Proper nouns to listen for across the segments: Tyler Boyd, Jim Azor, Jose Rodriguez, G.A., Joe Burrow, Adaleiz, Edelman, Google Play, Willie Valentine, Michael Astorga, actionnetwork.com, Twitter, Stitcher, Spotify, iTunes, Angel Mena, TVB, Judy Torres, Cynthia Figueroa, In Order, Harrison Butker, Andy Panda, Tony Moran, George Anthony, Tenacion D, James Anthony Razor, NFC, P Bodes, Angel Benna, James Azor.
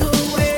away.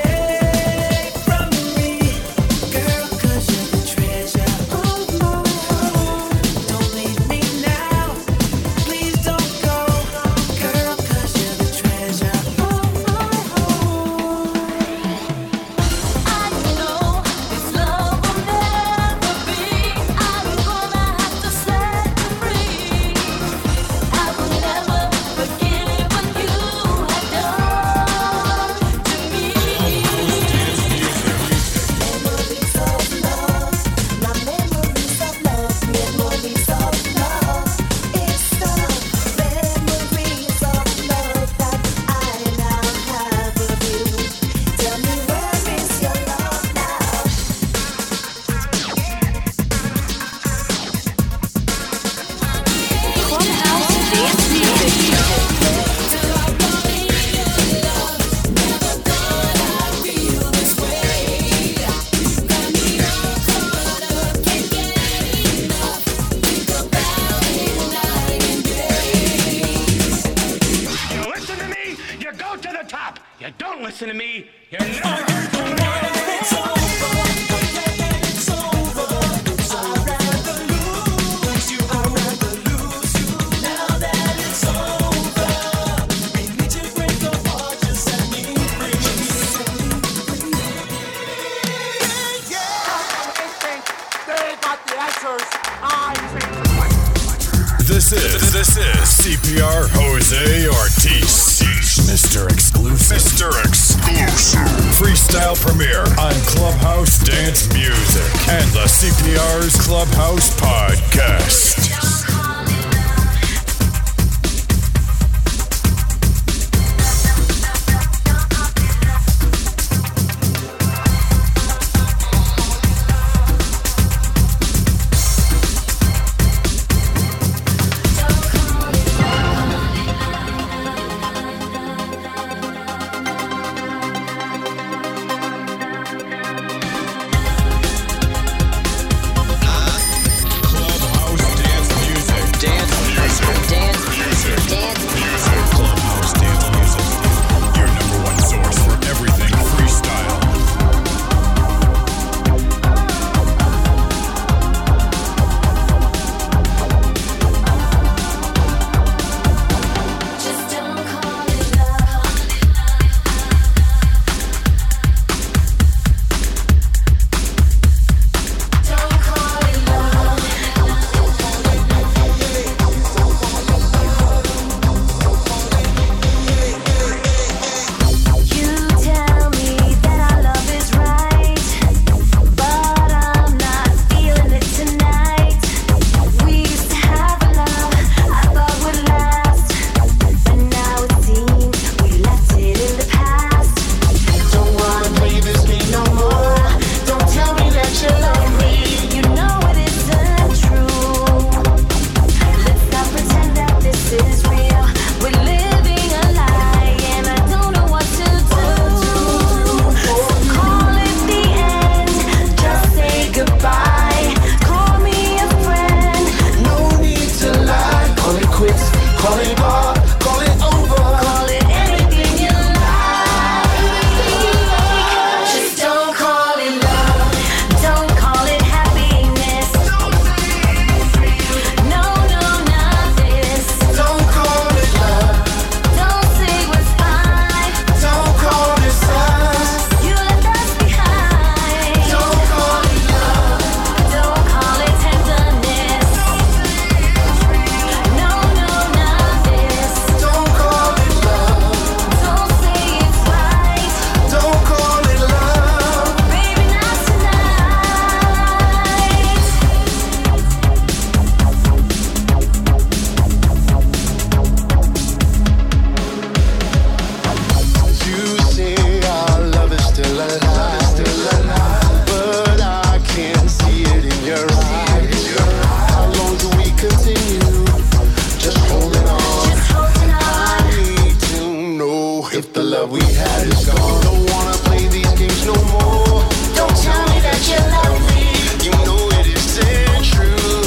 if the love we had is gone. Don't wanna play these games no more. Don't tell me that you love me. You know it isn't true.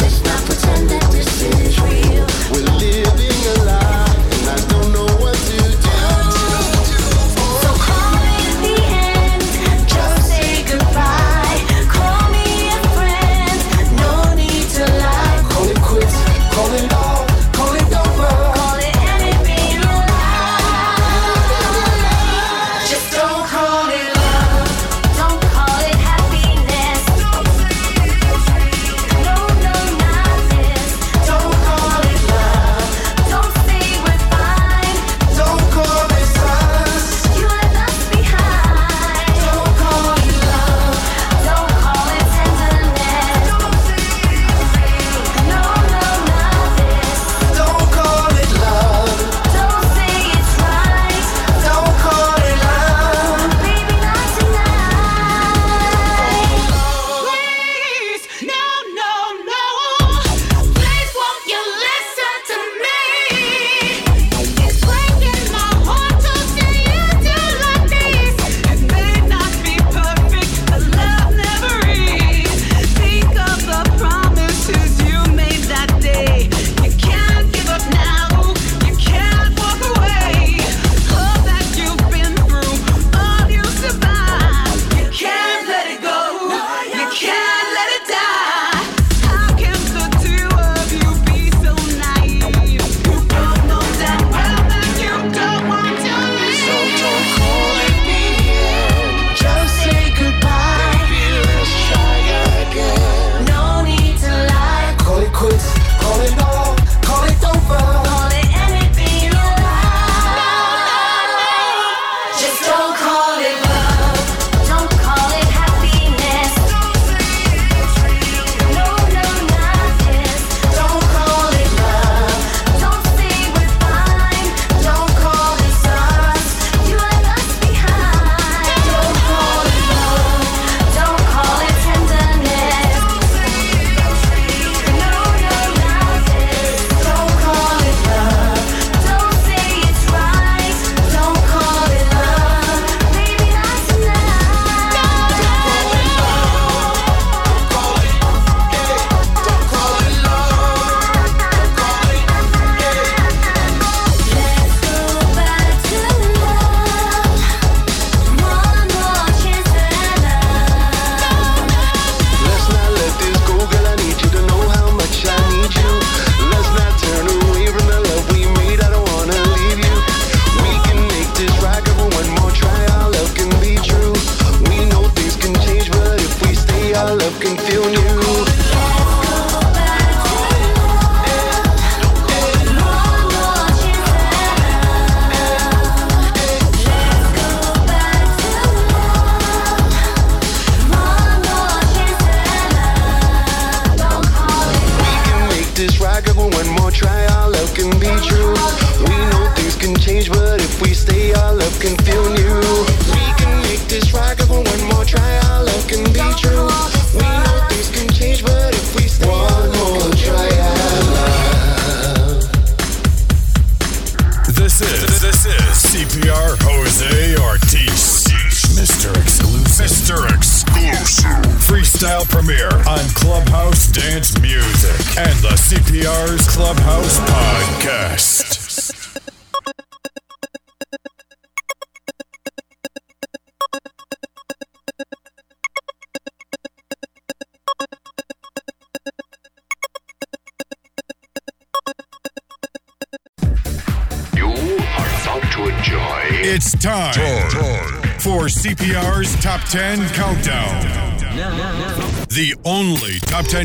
Let's not pretend that this is real. We're living a lie, and I don't know what to do. So call me at the end, just say goodbye. Call me a friend, no need to lie. Call it quits, call it off.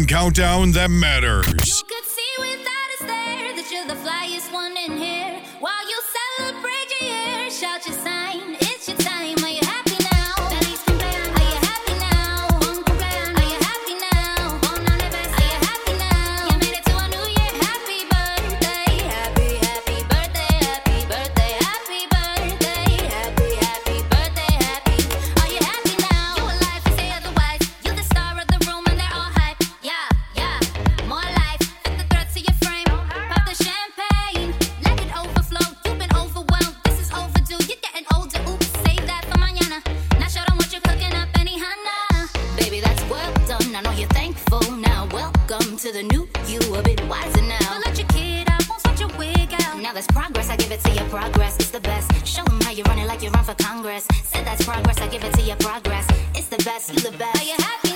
Countdown that matters. You could see without a stare that you're the flyest one in here. While you celebrate your year, shout your sign, it's your time. Are you happy now? Are you happy now? Are you happy now? Are you happy now? You made it to a new year. Happy birthday, happy, happy birthday, happy birthday, happy birthday, happy, happy birthday, happy. Are you happy now? You alive, you say otherwise. You're the star of the room. More life, fit the threats to your frame. Pop the champagne, let it overflow. You've been that's progress, I give it to your progress, it's the best. Show them how you run it like you run for Congress. Said that's progress, I give it to your progress. It's the best, you the best. Are you happy now?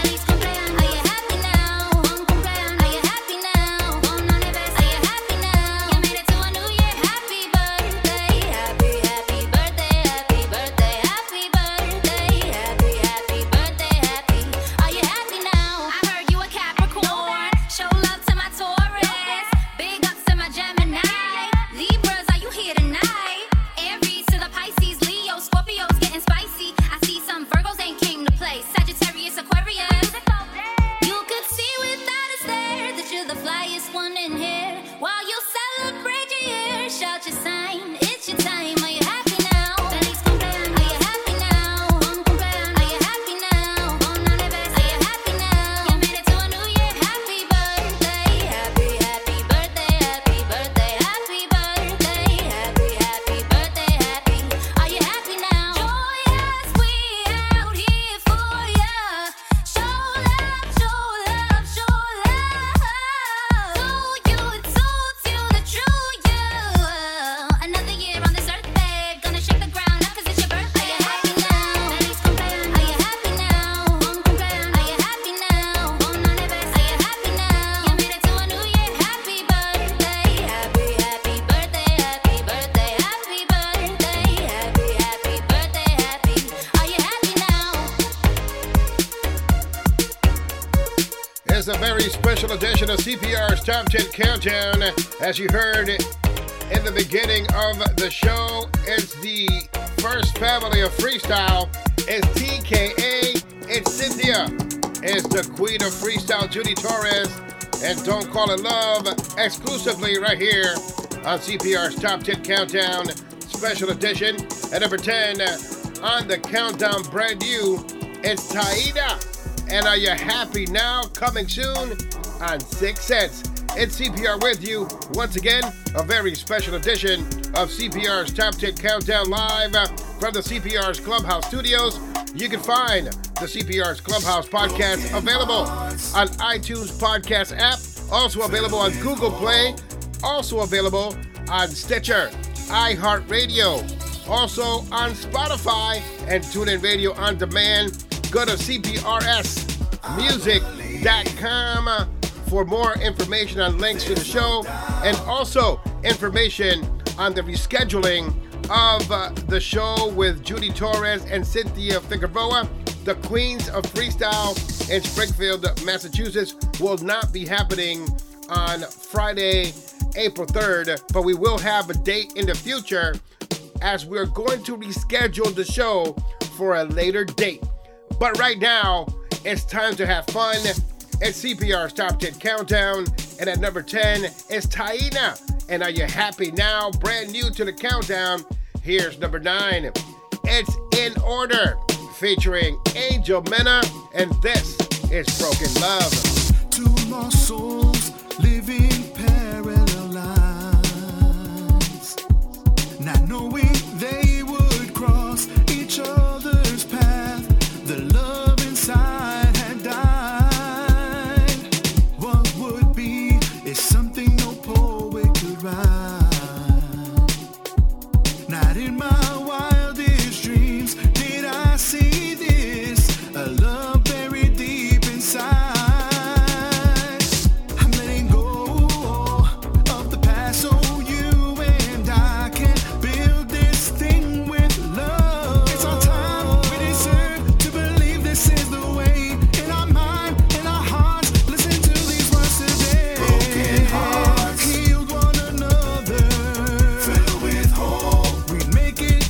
Feliz cumpleaños. Are you happy now? Bon cumpleaños. Are you happy now? Bon anniversary. Are you happy now? You made it to a new year. Happy birthday, happy, happy birthday, happy birthday, happy birthday, happy, happy birthday, happy. Are you happy now? I heard you a Capricorn. Show love to my Taurus. Big ups to my Gemini. Libras, are you here tonight? Aries to the Pisces, Leo, Scorpios getting spicy. I see some Virgos ain't came to play. Sagittarius, Aquarius. You could see without a stare that you're the flyest one in here. While you celebrate your year, shout your sign. It's your time. Are you happy now? Feliz cumpleaños. Are you happy now? Bon cumpleaños. Are you happy now? Bon anniversary. Are you happy now? You made it to a new year. Happy birthday, happy, happy birthday, happy birthday, happy birthday, happy, happy birthday, happy. Are you happy now? Joyous, we out here for ya. Show love, show love, show love. Told you the true you. Another year on this earth, babe. Gonna shake the ground up 'cause it's your birthday. Are you happy now? Feliz cumpleaños. Are you happy now? Bon cumpleaños. Are you happy now? Bon anniversary. Are you happy now? You made it to a new year. Happy birthday, happy, happy birthday, happy birthday, happy birthday, happy, happy birthday, happy. Are you happy now? It's a very special edition of CPR's Top 10 Countdown. As you heard in the beginning of the show, it's the first family of freestyle. It's TKA, it's Cynthia, it's the queen of freestyle, Judy Torres, and Don't Call It Love, exclusively right here on CPR's Top 10 Countdown Special Edition. At number 10, on the countdown brand new, it's Taida. And Are You Happy Now? Coming soon on 6 Sense. It's CPR with you. Once again, a very special edition of CPR's Top 10 Countdown live from the CPR's Clubhouse Studios. You can find the CPR's Clubhouse podcast available on iTunes Podcast app, also available on Google Play, also available on Stitcher, iHeartRadio, also on Spotify, and TuneIn Radio On Demand. Go to cprsmusic.com for more information on links to the show and also information on the rescheduling of the show with Judy Torres and Cynthia Figueroa, the Queens of Freestyle in Springfield, Massachusetts. Will not be happening on Friday, April 3rd, but we will have a date in the future as we're going to reschedule the show for a later date. But right now, it's time to have fun. It's CPR's Top 10 Countdown. And at number 10, it's Taina. And Are You Happy Now? Brand new to the countdown. Here's number 9. It's In Order, featuring Angel Mena. And this is Broken Love. Two more souls living parallel lives, not knowing they would cross each other's path. The love inside had died. What would be is something no poet could write. Not in my wildest dreams did I see this, a love buried deep inside. I'm letting go of the past so you and I can build this thing with love. It's our time, we deserve to believe this is the way. In our mind, in our hearts, listen to these words today. Broken hearts, Healed one another, filled with hope, we make it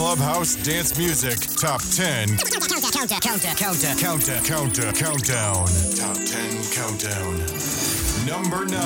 Clubhouse Dance Music Top 10 Countdown. Top 10 Countdown. Number 9.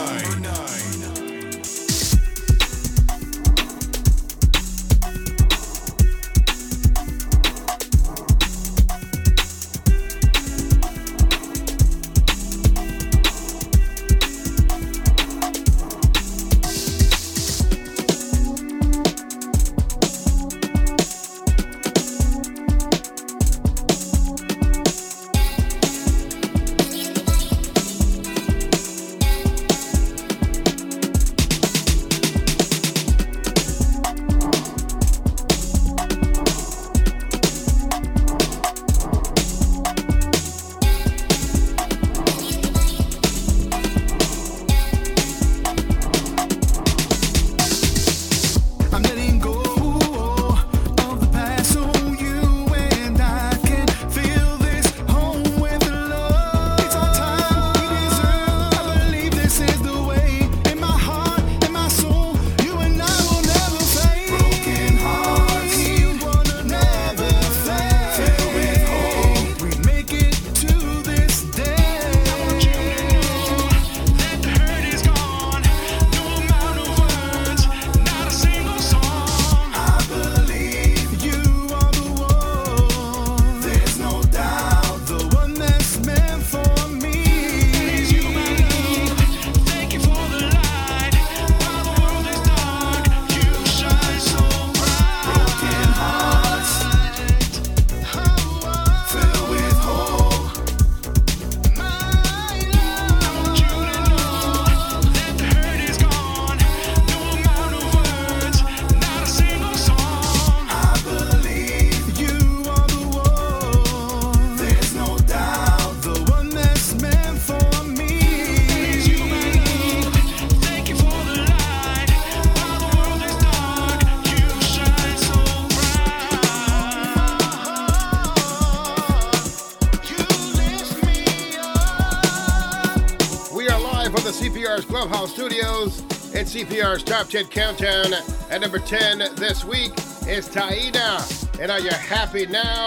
CPR's Top 10 Countdown. At number 10 this week is Taida, and Are You Happy Now?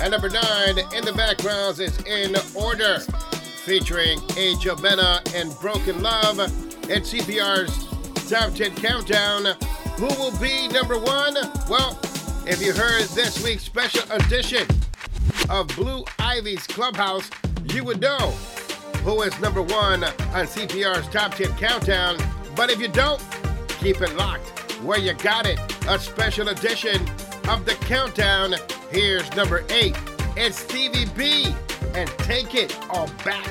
At number 9, in the backgrounds, is In Order, featuring Angel Benna and Broken Love. At CPR's Top 10 Countdown, who will be number 1? Well, if you heard this week's special edition of Blue Ivy's Clubhouse, you would know who is number 1 on CPR's Top 10 Countdown. But if you don't, keep it locked where you got it. A special edition of the Countdown. Here's number 8. It's Stevie B and Take It All Back.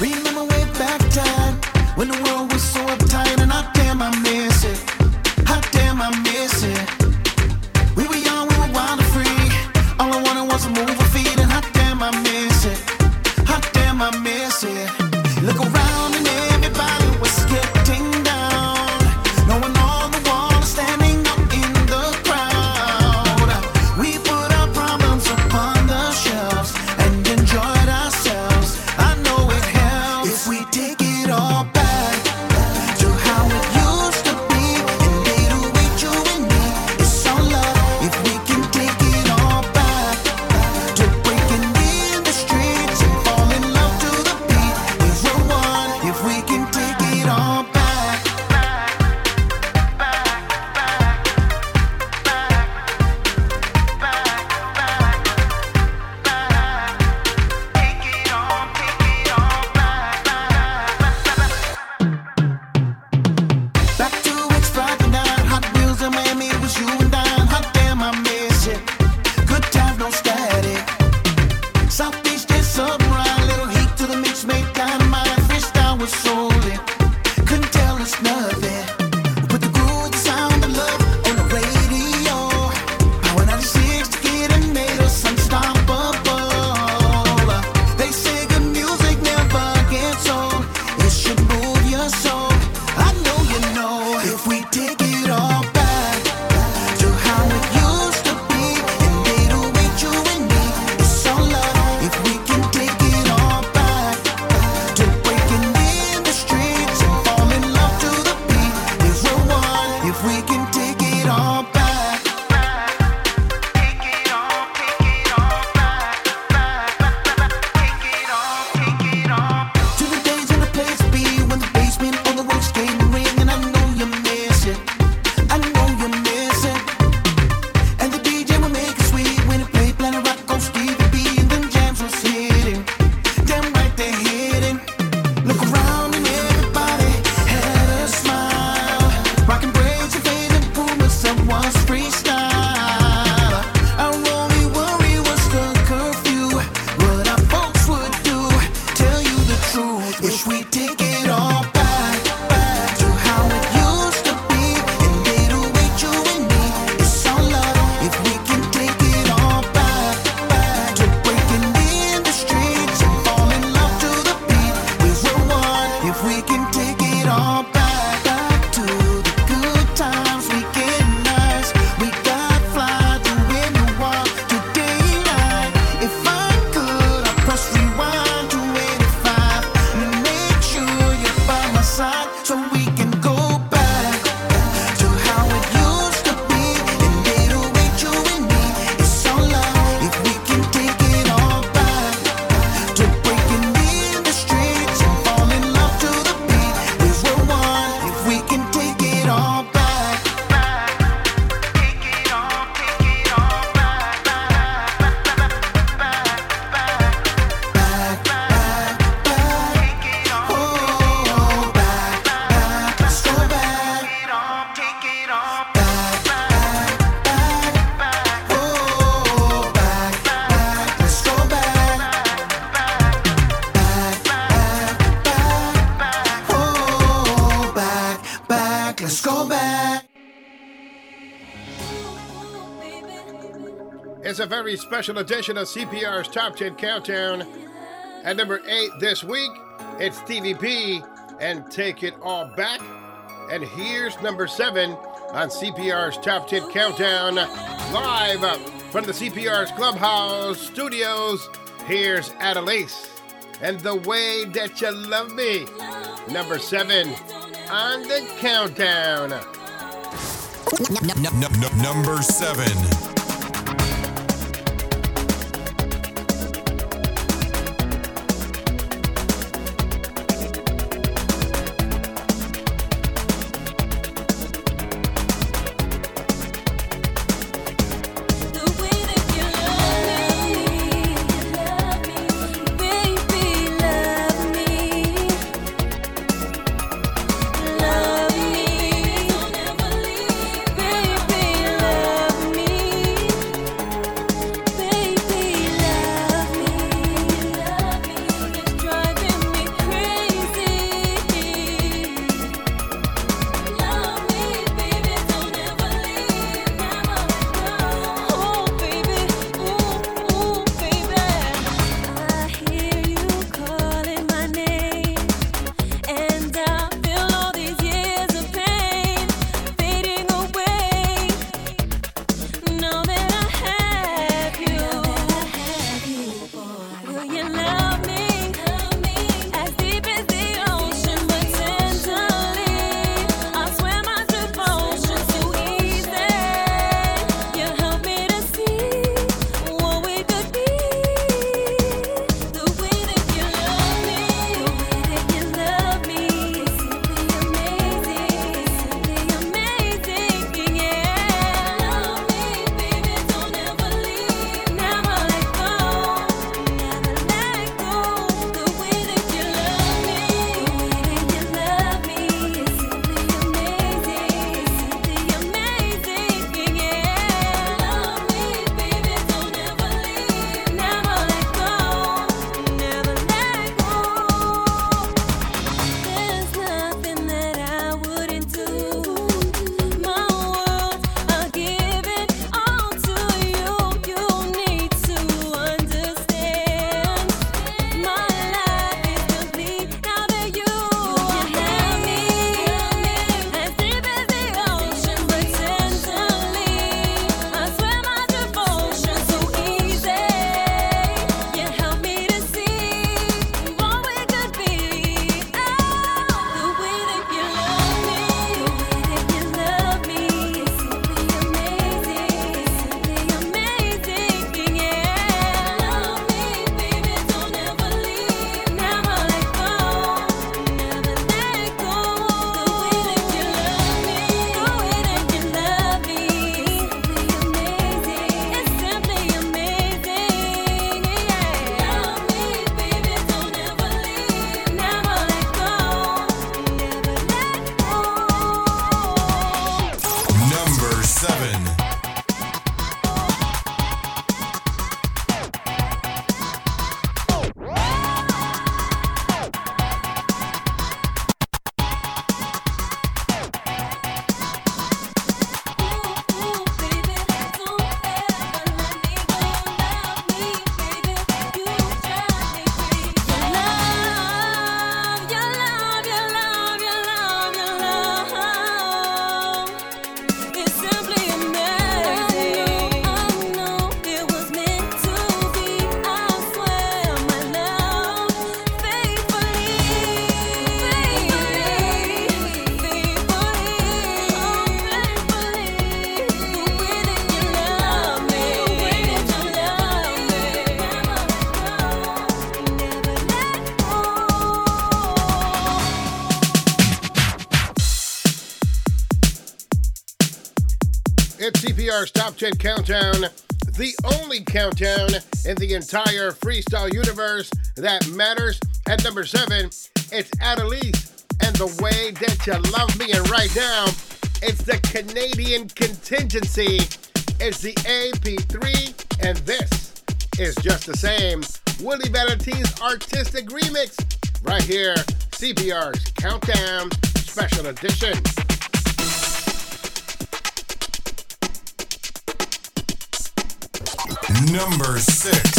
Remember way back then when the world was so uptight, and I damn I miss it. We were young, we were wild and free. All I wanted was to move our feet, and I damn I miss it. Look around and everybody was scared. If we take it all back back. It's a very special edition of CPR's Top 10 Countdown. At number 8 this week, it's TVB and Take It All Back. And here's number 7 on CPR's Top 10 Countdown, live from the CPR's Clubhouse Studios. Here's Adaleiz and The Way That You Love Me. Number 7 on the countdown. Number 7. Top 10 Countdown, the only countdown in the entire freestyle universe that matters. At number 7, it's Adaleiz and The Way That You Love Me. And right now, it's the Canadian contingency. It's the AP3, and this is Just the Same, Willie Valentine's artistic remix, right here, CPR's Countdown Special Edition. number 6.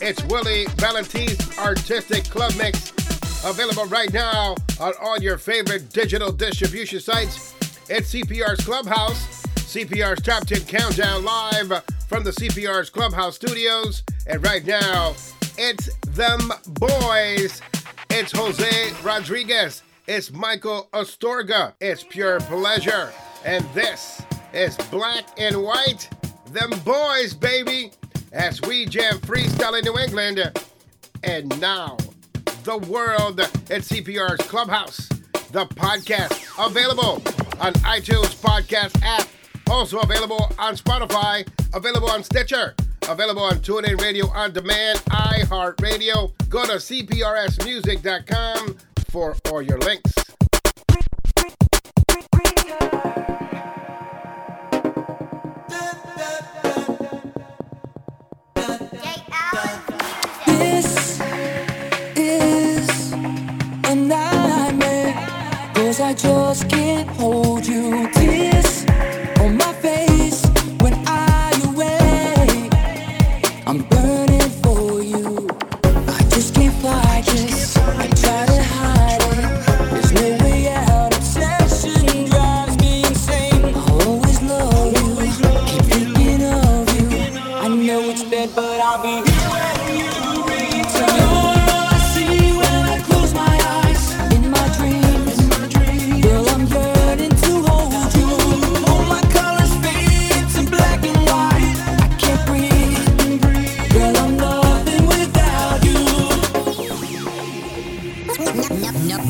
It's Willie Valentine's Artistic Club Mix, available right now on all your favorite digital distribution sites. It's CPR's Clubhouse, CPR's Top 10 Countdown live from the CPR's Clubhouse studios. And right now, it's them boys. It's Jose Rodriguez. It's Michael Astorga. It's Pure Pleasure. And this is Black and White, them boys, baby. As we jam freestyle in New England, and now the world at CPR's Clubhouse, the podcast, available on iTunes podcast app, also available on Spotify, available on Stitcher, available on TuneIn Radio On Demand, iHeartRadio. Go to cprsmusic.com for all your links. This is a nightmare, 'cause I just can't hold you. Tears on my face when I awake. I'm burning for you. I just can't fight this. I try to hide it. There's no way out. Obsession.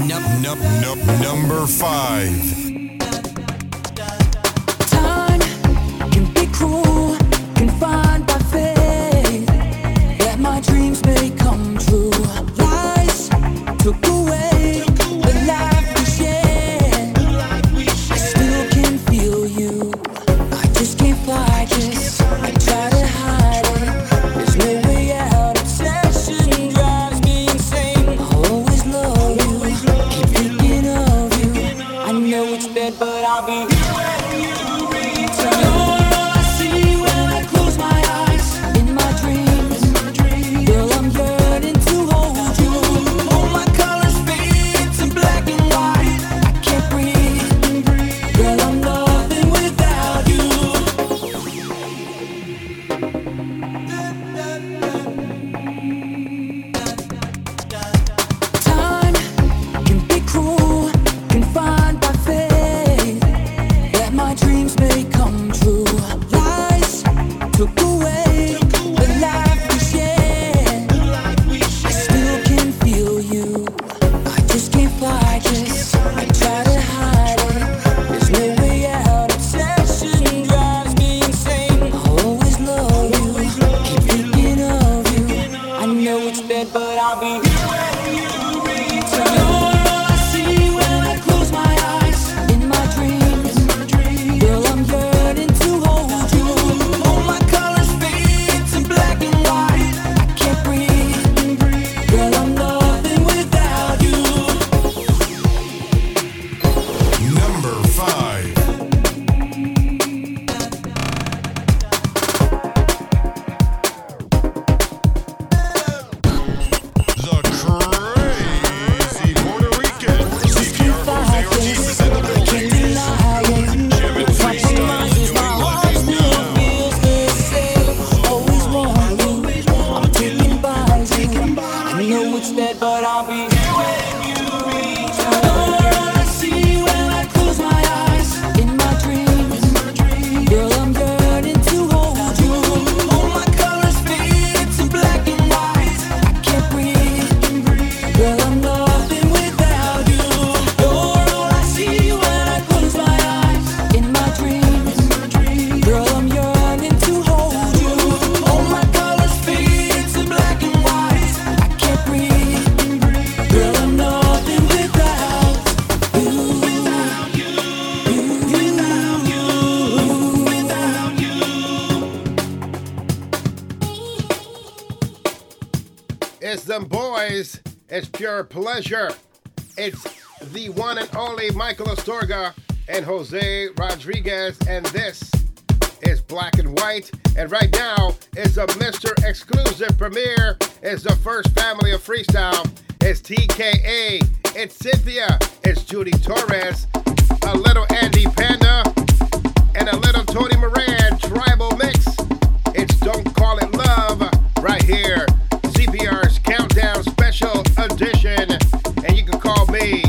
Number 5. Pleasure. It's the one and only Michael Astorga and Jose Rodriguez, and this is Black and White. And right now it's a Mr. Exclusive premiere. It's the first family of freestyle. It's TKA. It's Cynthia. It's Judy Torres. A little Andy Panda and a little Tony Moran tribal mix. It's Don't Call It Love right here. CPR's Countdown Special Edition, and you can call me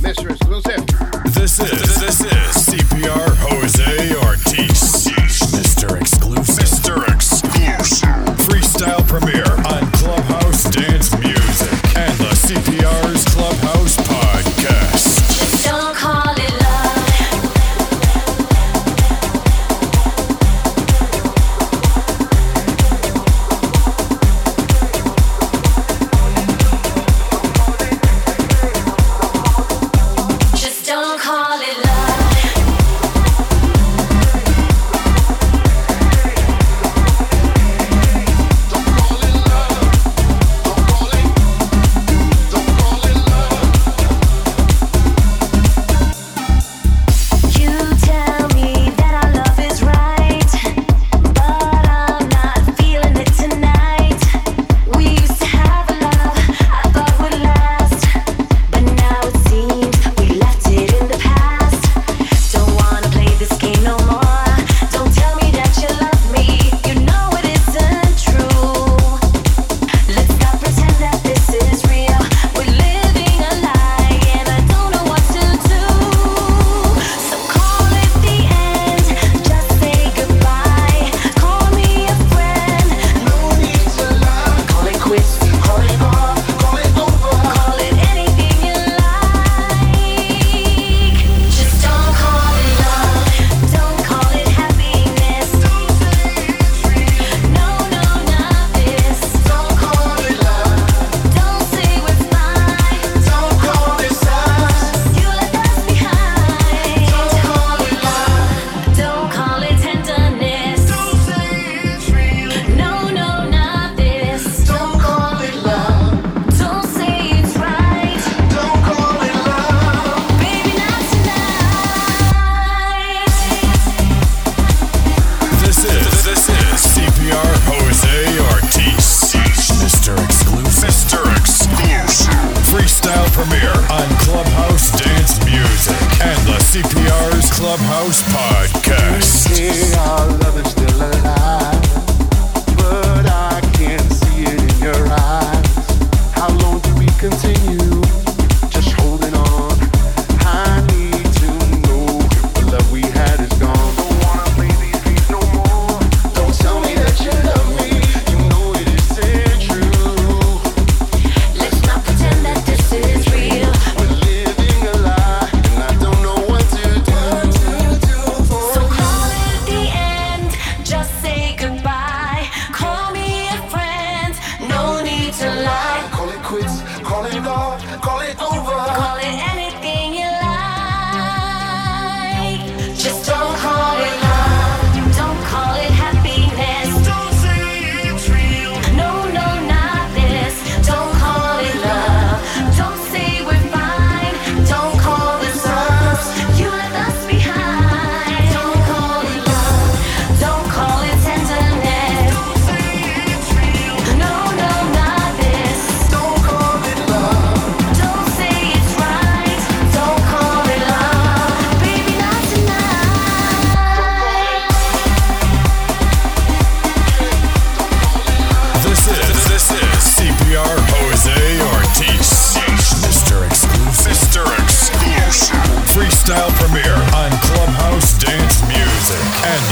Mr. Exclusive. This is CPR Jose Ortiz. Mr. Exclusive. Mr. Exclusive. Freestyle premiere on Clubhouse Dance Music and the CPR's Clubhouse Podcast. Just don't call it love. CPR's Clubhouse Podcast. Yeah, our love is still alive, but I can't see it in your eyes. How long do we continue just holding on? I need to know if the love we had is gone. Don't wanna play these games no more. Don't tell me that you love me. You know it isn't true. Let's not pretend that this is real.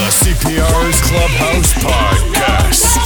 CPR's Clubhouse Podcast.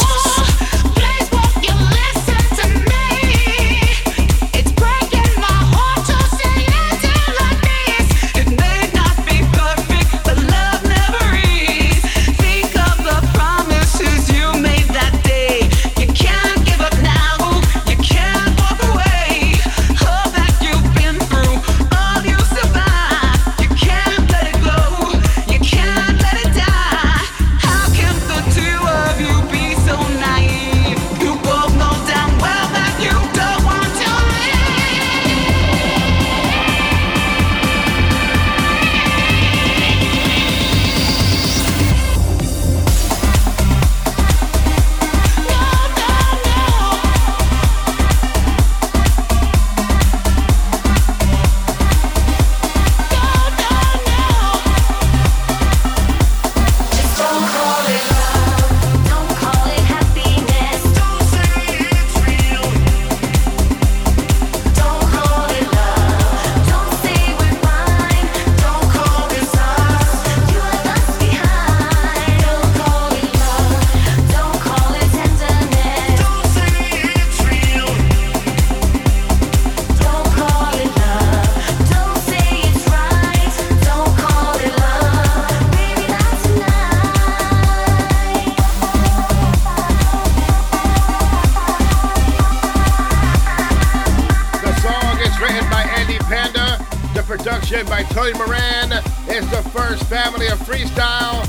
By Tony Moran is the first family of freestyle,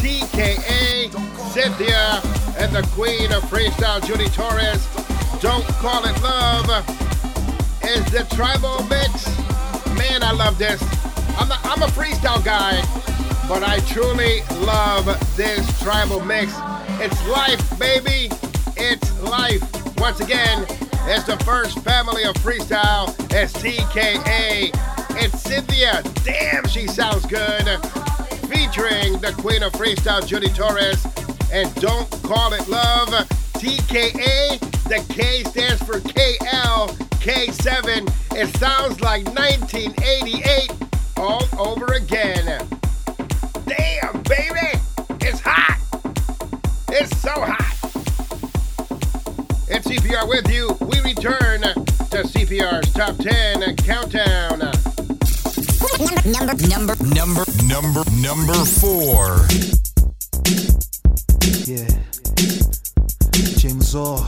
TKA, Cynthia, and the queen of freestyle, Judy Torres. Don't Call It Love is the tribal mix. Man, I love this. I'm a freestyle guy, but I truly love this tribal mix. It's life, baby. It's life. Once again, it's the first family of freestyle. It's TKA. And Cynthia, damn, she sounds good, featuring the queen of freestyle, Judy Torres, and Don't Call It Love, TKA. The K stands for KLK7. It sounds like 1988 all over again. Damn, baby, it's hot. It's so hot. It's CPR with you. We return to CPR's Top 10 Countdown. Number four. Yeah. James Azor.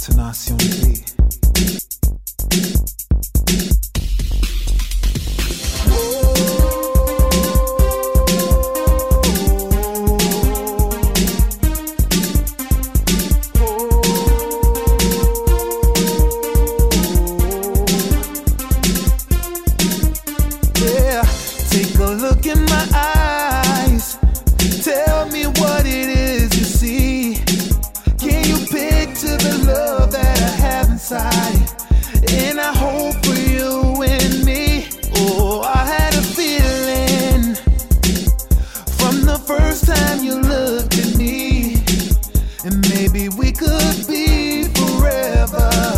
Tenacion D. What it is you see. Can you picture the love that I have?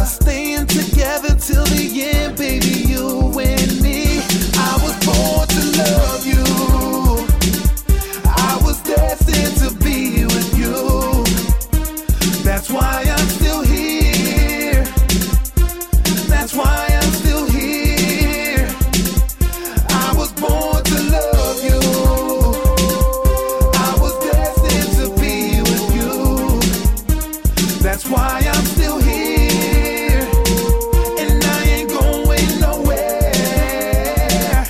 staying together till the end, baby, you and me. I was born to love you. I was destined to be with you. That's why I'm still here. That's why I'm still here. I was born to love you. I was destined to be with you. That's why I'm still here. And I ain't going nowhere.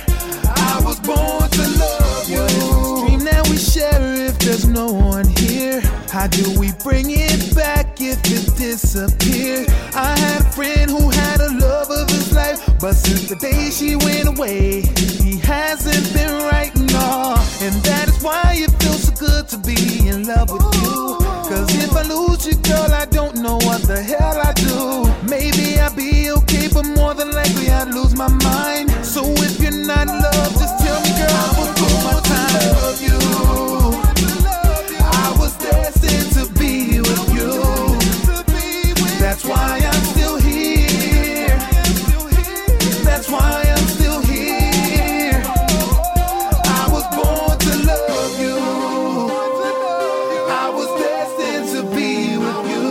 I was born to love you. What is this dream that we share if there's no one here? How do we bring it back if it disappeared? I had a friend who had a love of his life, but since the day she went away, he hasn't been right, no. And that is why it feels so good to be in love with you. Cause if I lose you, girl, I don't know what the hell I do. Maybe I'll be okay, but more than likely I'd lose my mind. So if you're not in love, just tell me, girl, I will put my time to love you. That's why I'm still here. That's why I'm still here. I was born to love you. I was destined to be with you.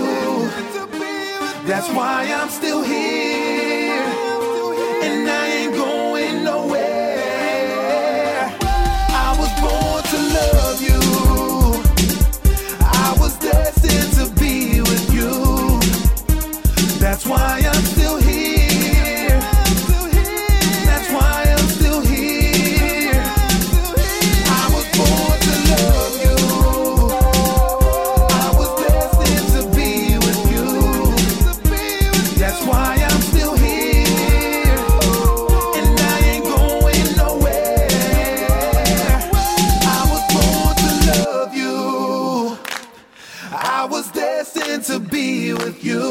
That's why I'm still here. And I ain't going nowhere. I was born to love you. I was destined to be with you. That's why I'm still here. That's why I'm still here. I was born to love you. I was destined to be with you. That's why I'm still here. And I ain't going nowhere. I was born to love you. I was destined to be with you.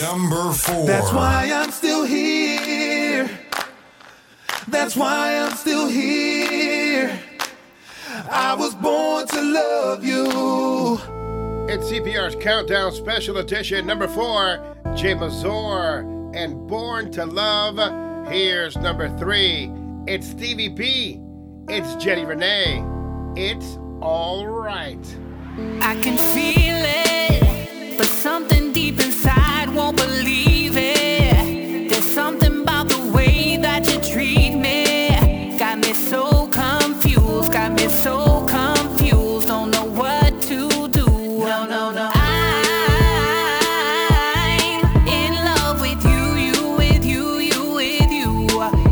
Number 4. That's why I'm still here. That's why I'm still here. I was born to love you. It's CPR's Countdown Special Edition, number 4, Jim Azor and Born to Love. Here's number 3. It's Stevie B. It's Jenny Renee. It's all right. I can feel it, but something deep inside won't believe it. There's something about the way that you treat me. Got me so confused, got me so confused. Don't know what to do. No, no, no. I'm in love with you, you, with you, you, with you.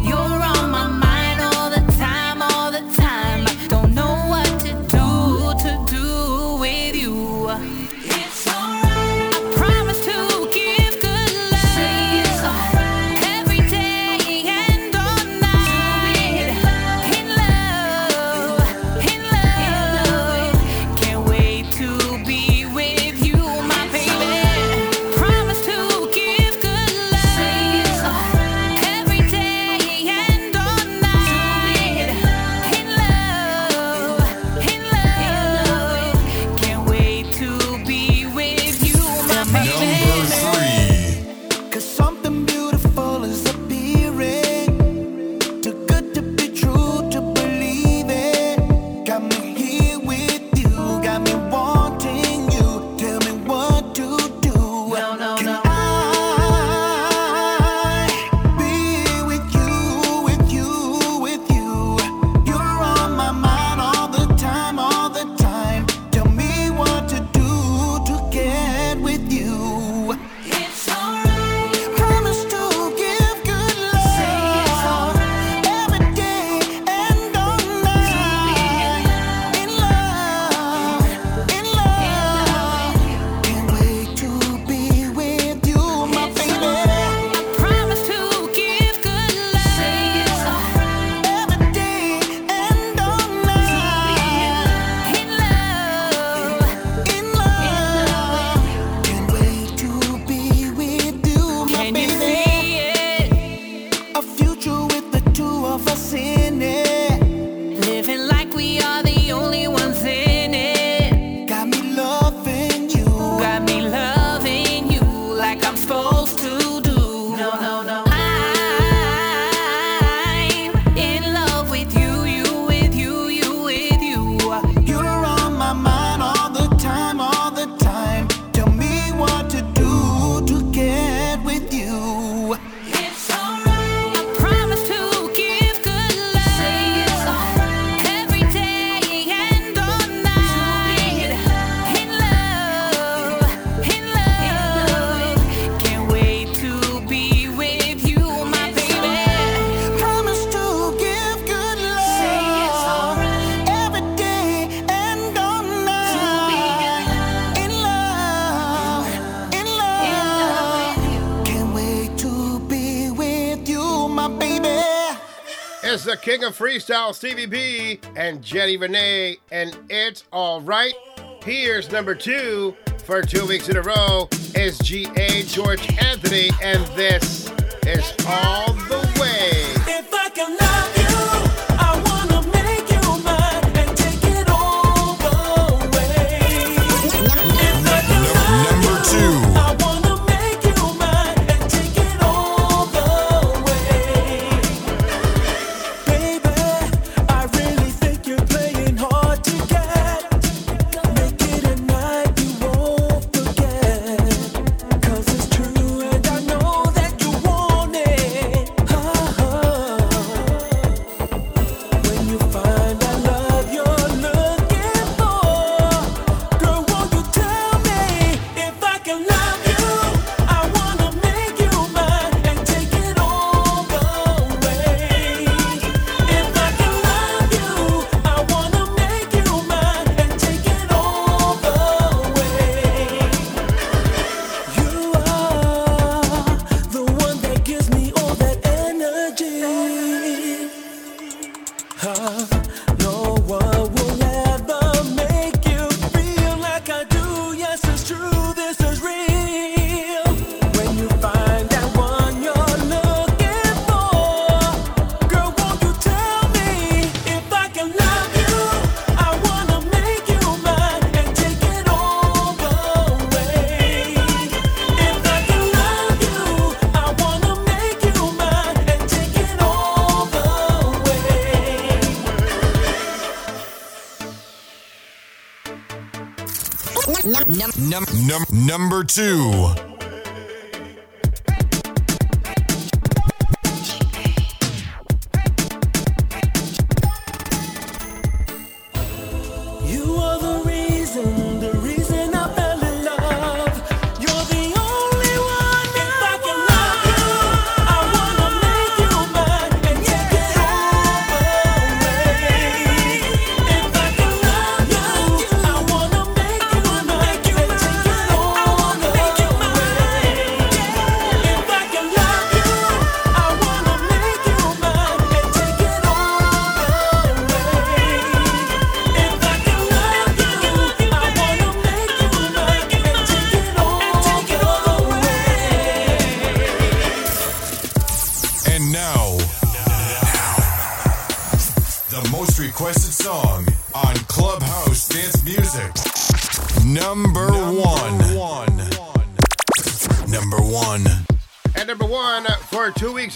You're on my mind all the time, all the time. Don't know what to do with you. It's alright. It's the king of freestyle, Stevie B and Jenny Renee, and it's all right. Here's number two for 2 weeks in a row. It's G.A., George Anthony, and this is All the Way. If I can love you. Number two.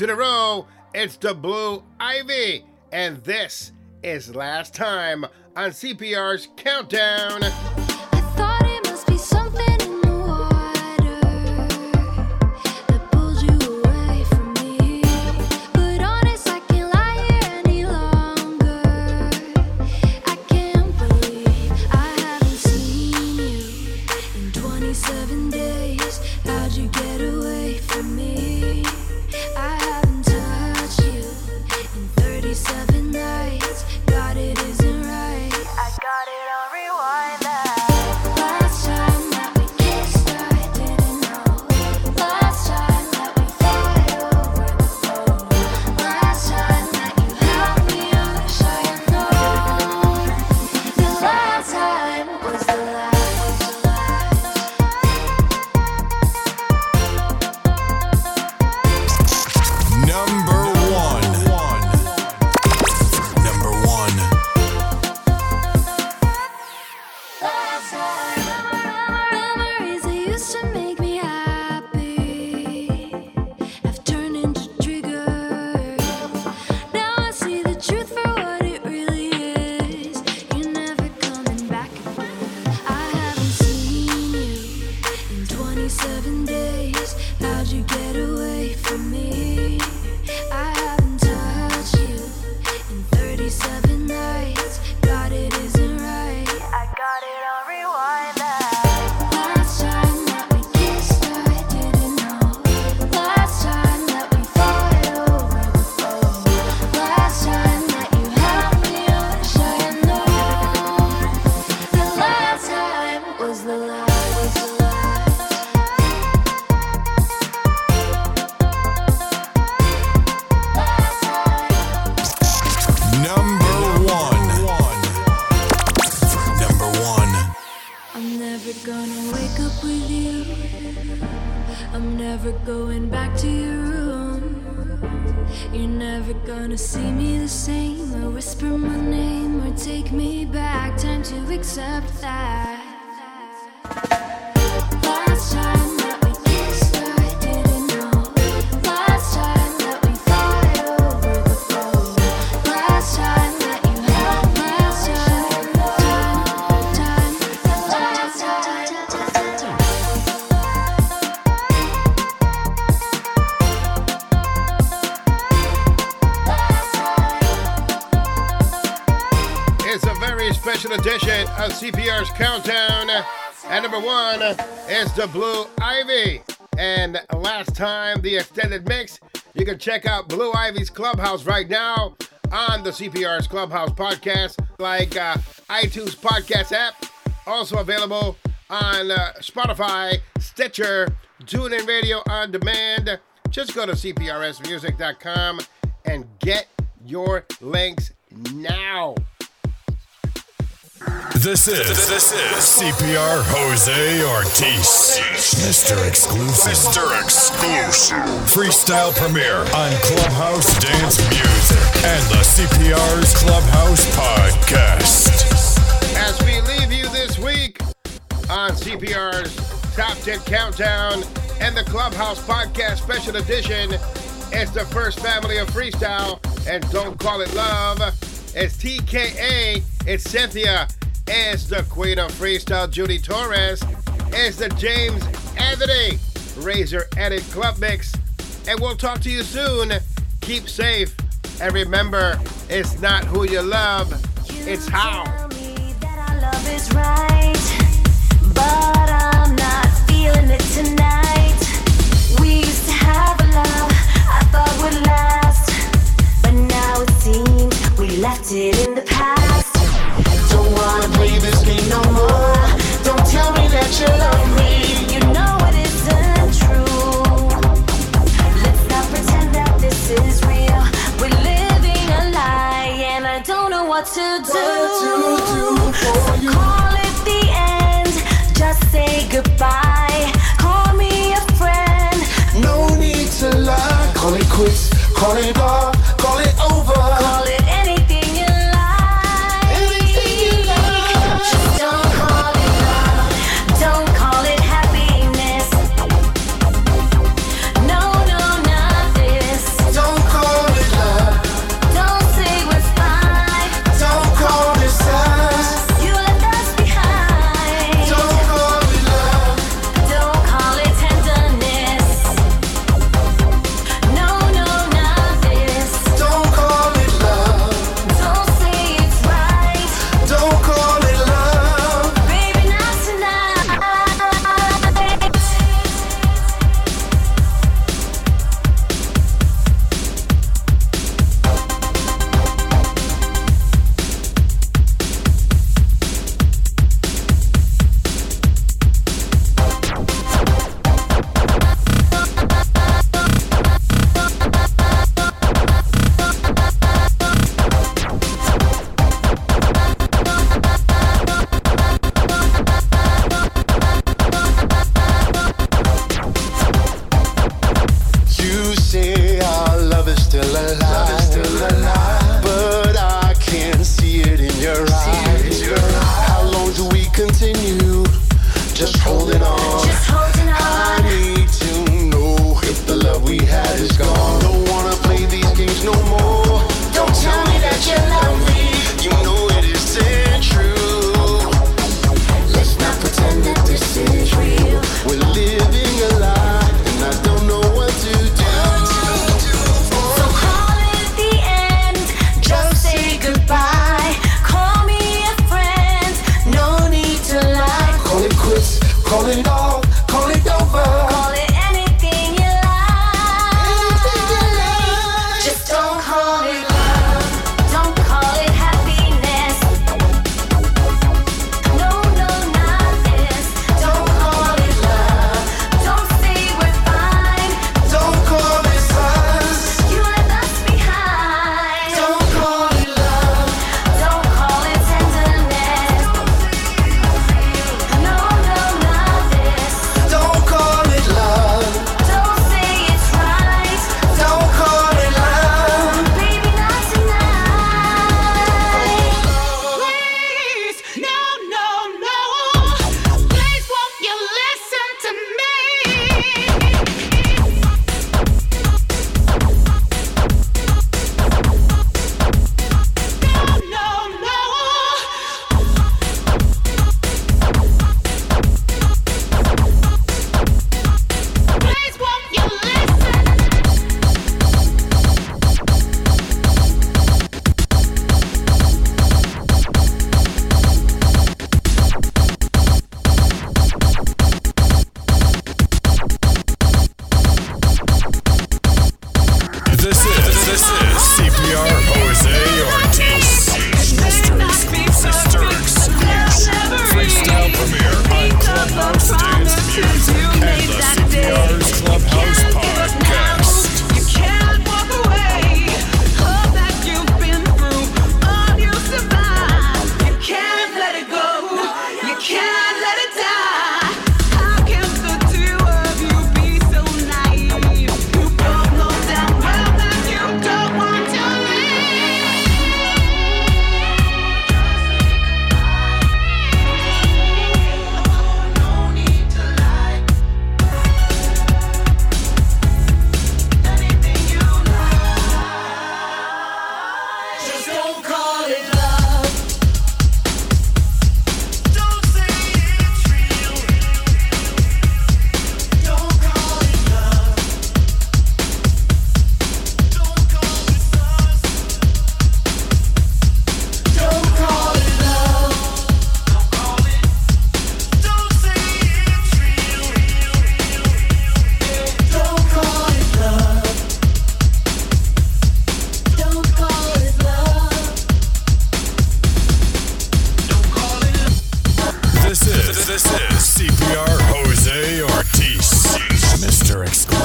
In a row, it's the Blue Ivy, and this is Last Time on CPR's Countdown. I'm never going back to your room. You're never gonna see me the same, or whisper my name, or take me back. Time to accept that. Last time that we kissed, I didn't know. Last time that we fought over the phone. Last time that you had my time. It's a very special edition of CPR's Countdown. And number one is the Blue Ivy. And last time, the extended mix. You can check out Blue Ivy's Clubhouse right now on the CPR's Clubhouse podcast, like iTunes podcast app. Also available on Spotify, Stitcher, TuneIn Radio On Demand. Just go to cprsmusic.com and get your links now. This is CPR Jose Ortiz. Mr. Exclusive. Mr. Exclusive. Freestyle premiere on Clubhouse Dance Music and the CPR's Clubhouse Podcast. As we leave you this week on CPR's Top 10 Countdown and the Clubhouse Podcast Special Edition, it's the first family of freestyle, and don't call it love. It's TKA. It's Cynthia. It's the Queen of Freestyle, Judy Torres. It's the James Anthony Razor Edit Club Mix. And we'll talk to you soon. Keep safe. And remember, it's not who you love, it's how. You tell me that our love is right, but I'm not feeling it tonight. We used to have a love I thought would last, but now it seems we left it in the past. Don't wanna play this game no more. Don't tell me that you love me. You know it isn't true. Let's not pretend that this is real. We're living a lie, and I don't know what to do. So call it the end. Just say goodbye. Call me a friend. No need to lie. Call it quits. Call it off. Call it over. Call it anything. We're living a lie, and I don't know what to do. Exclusive.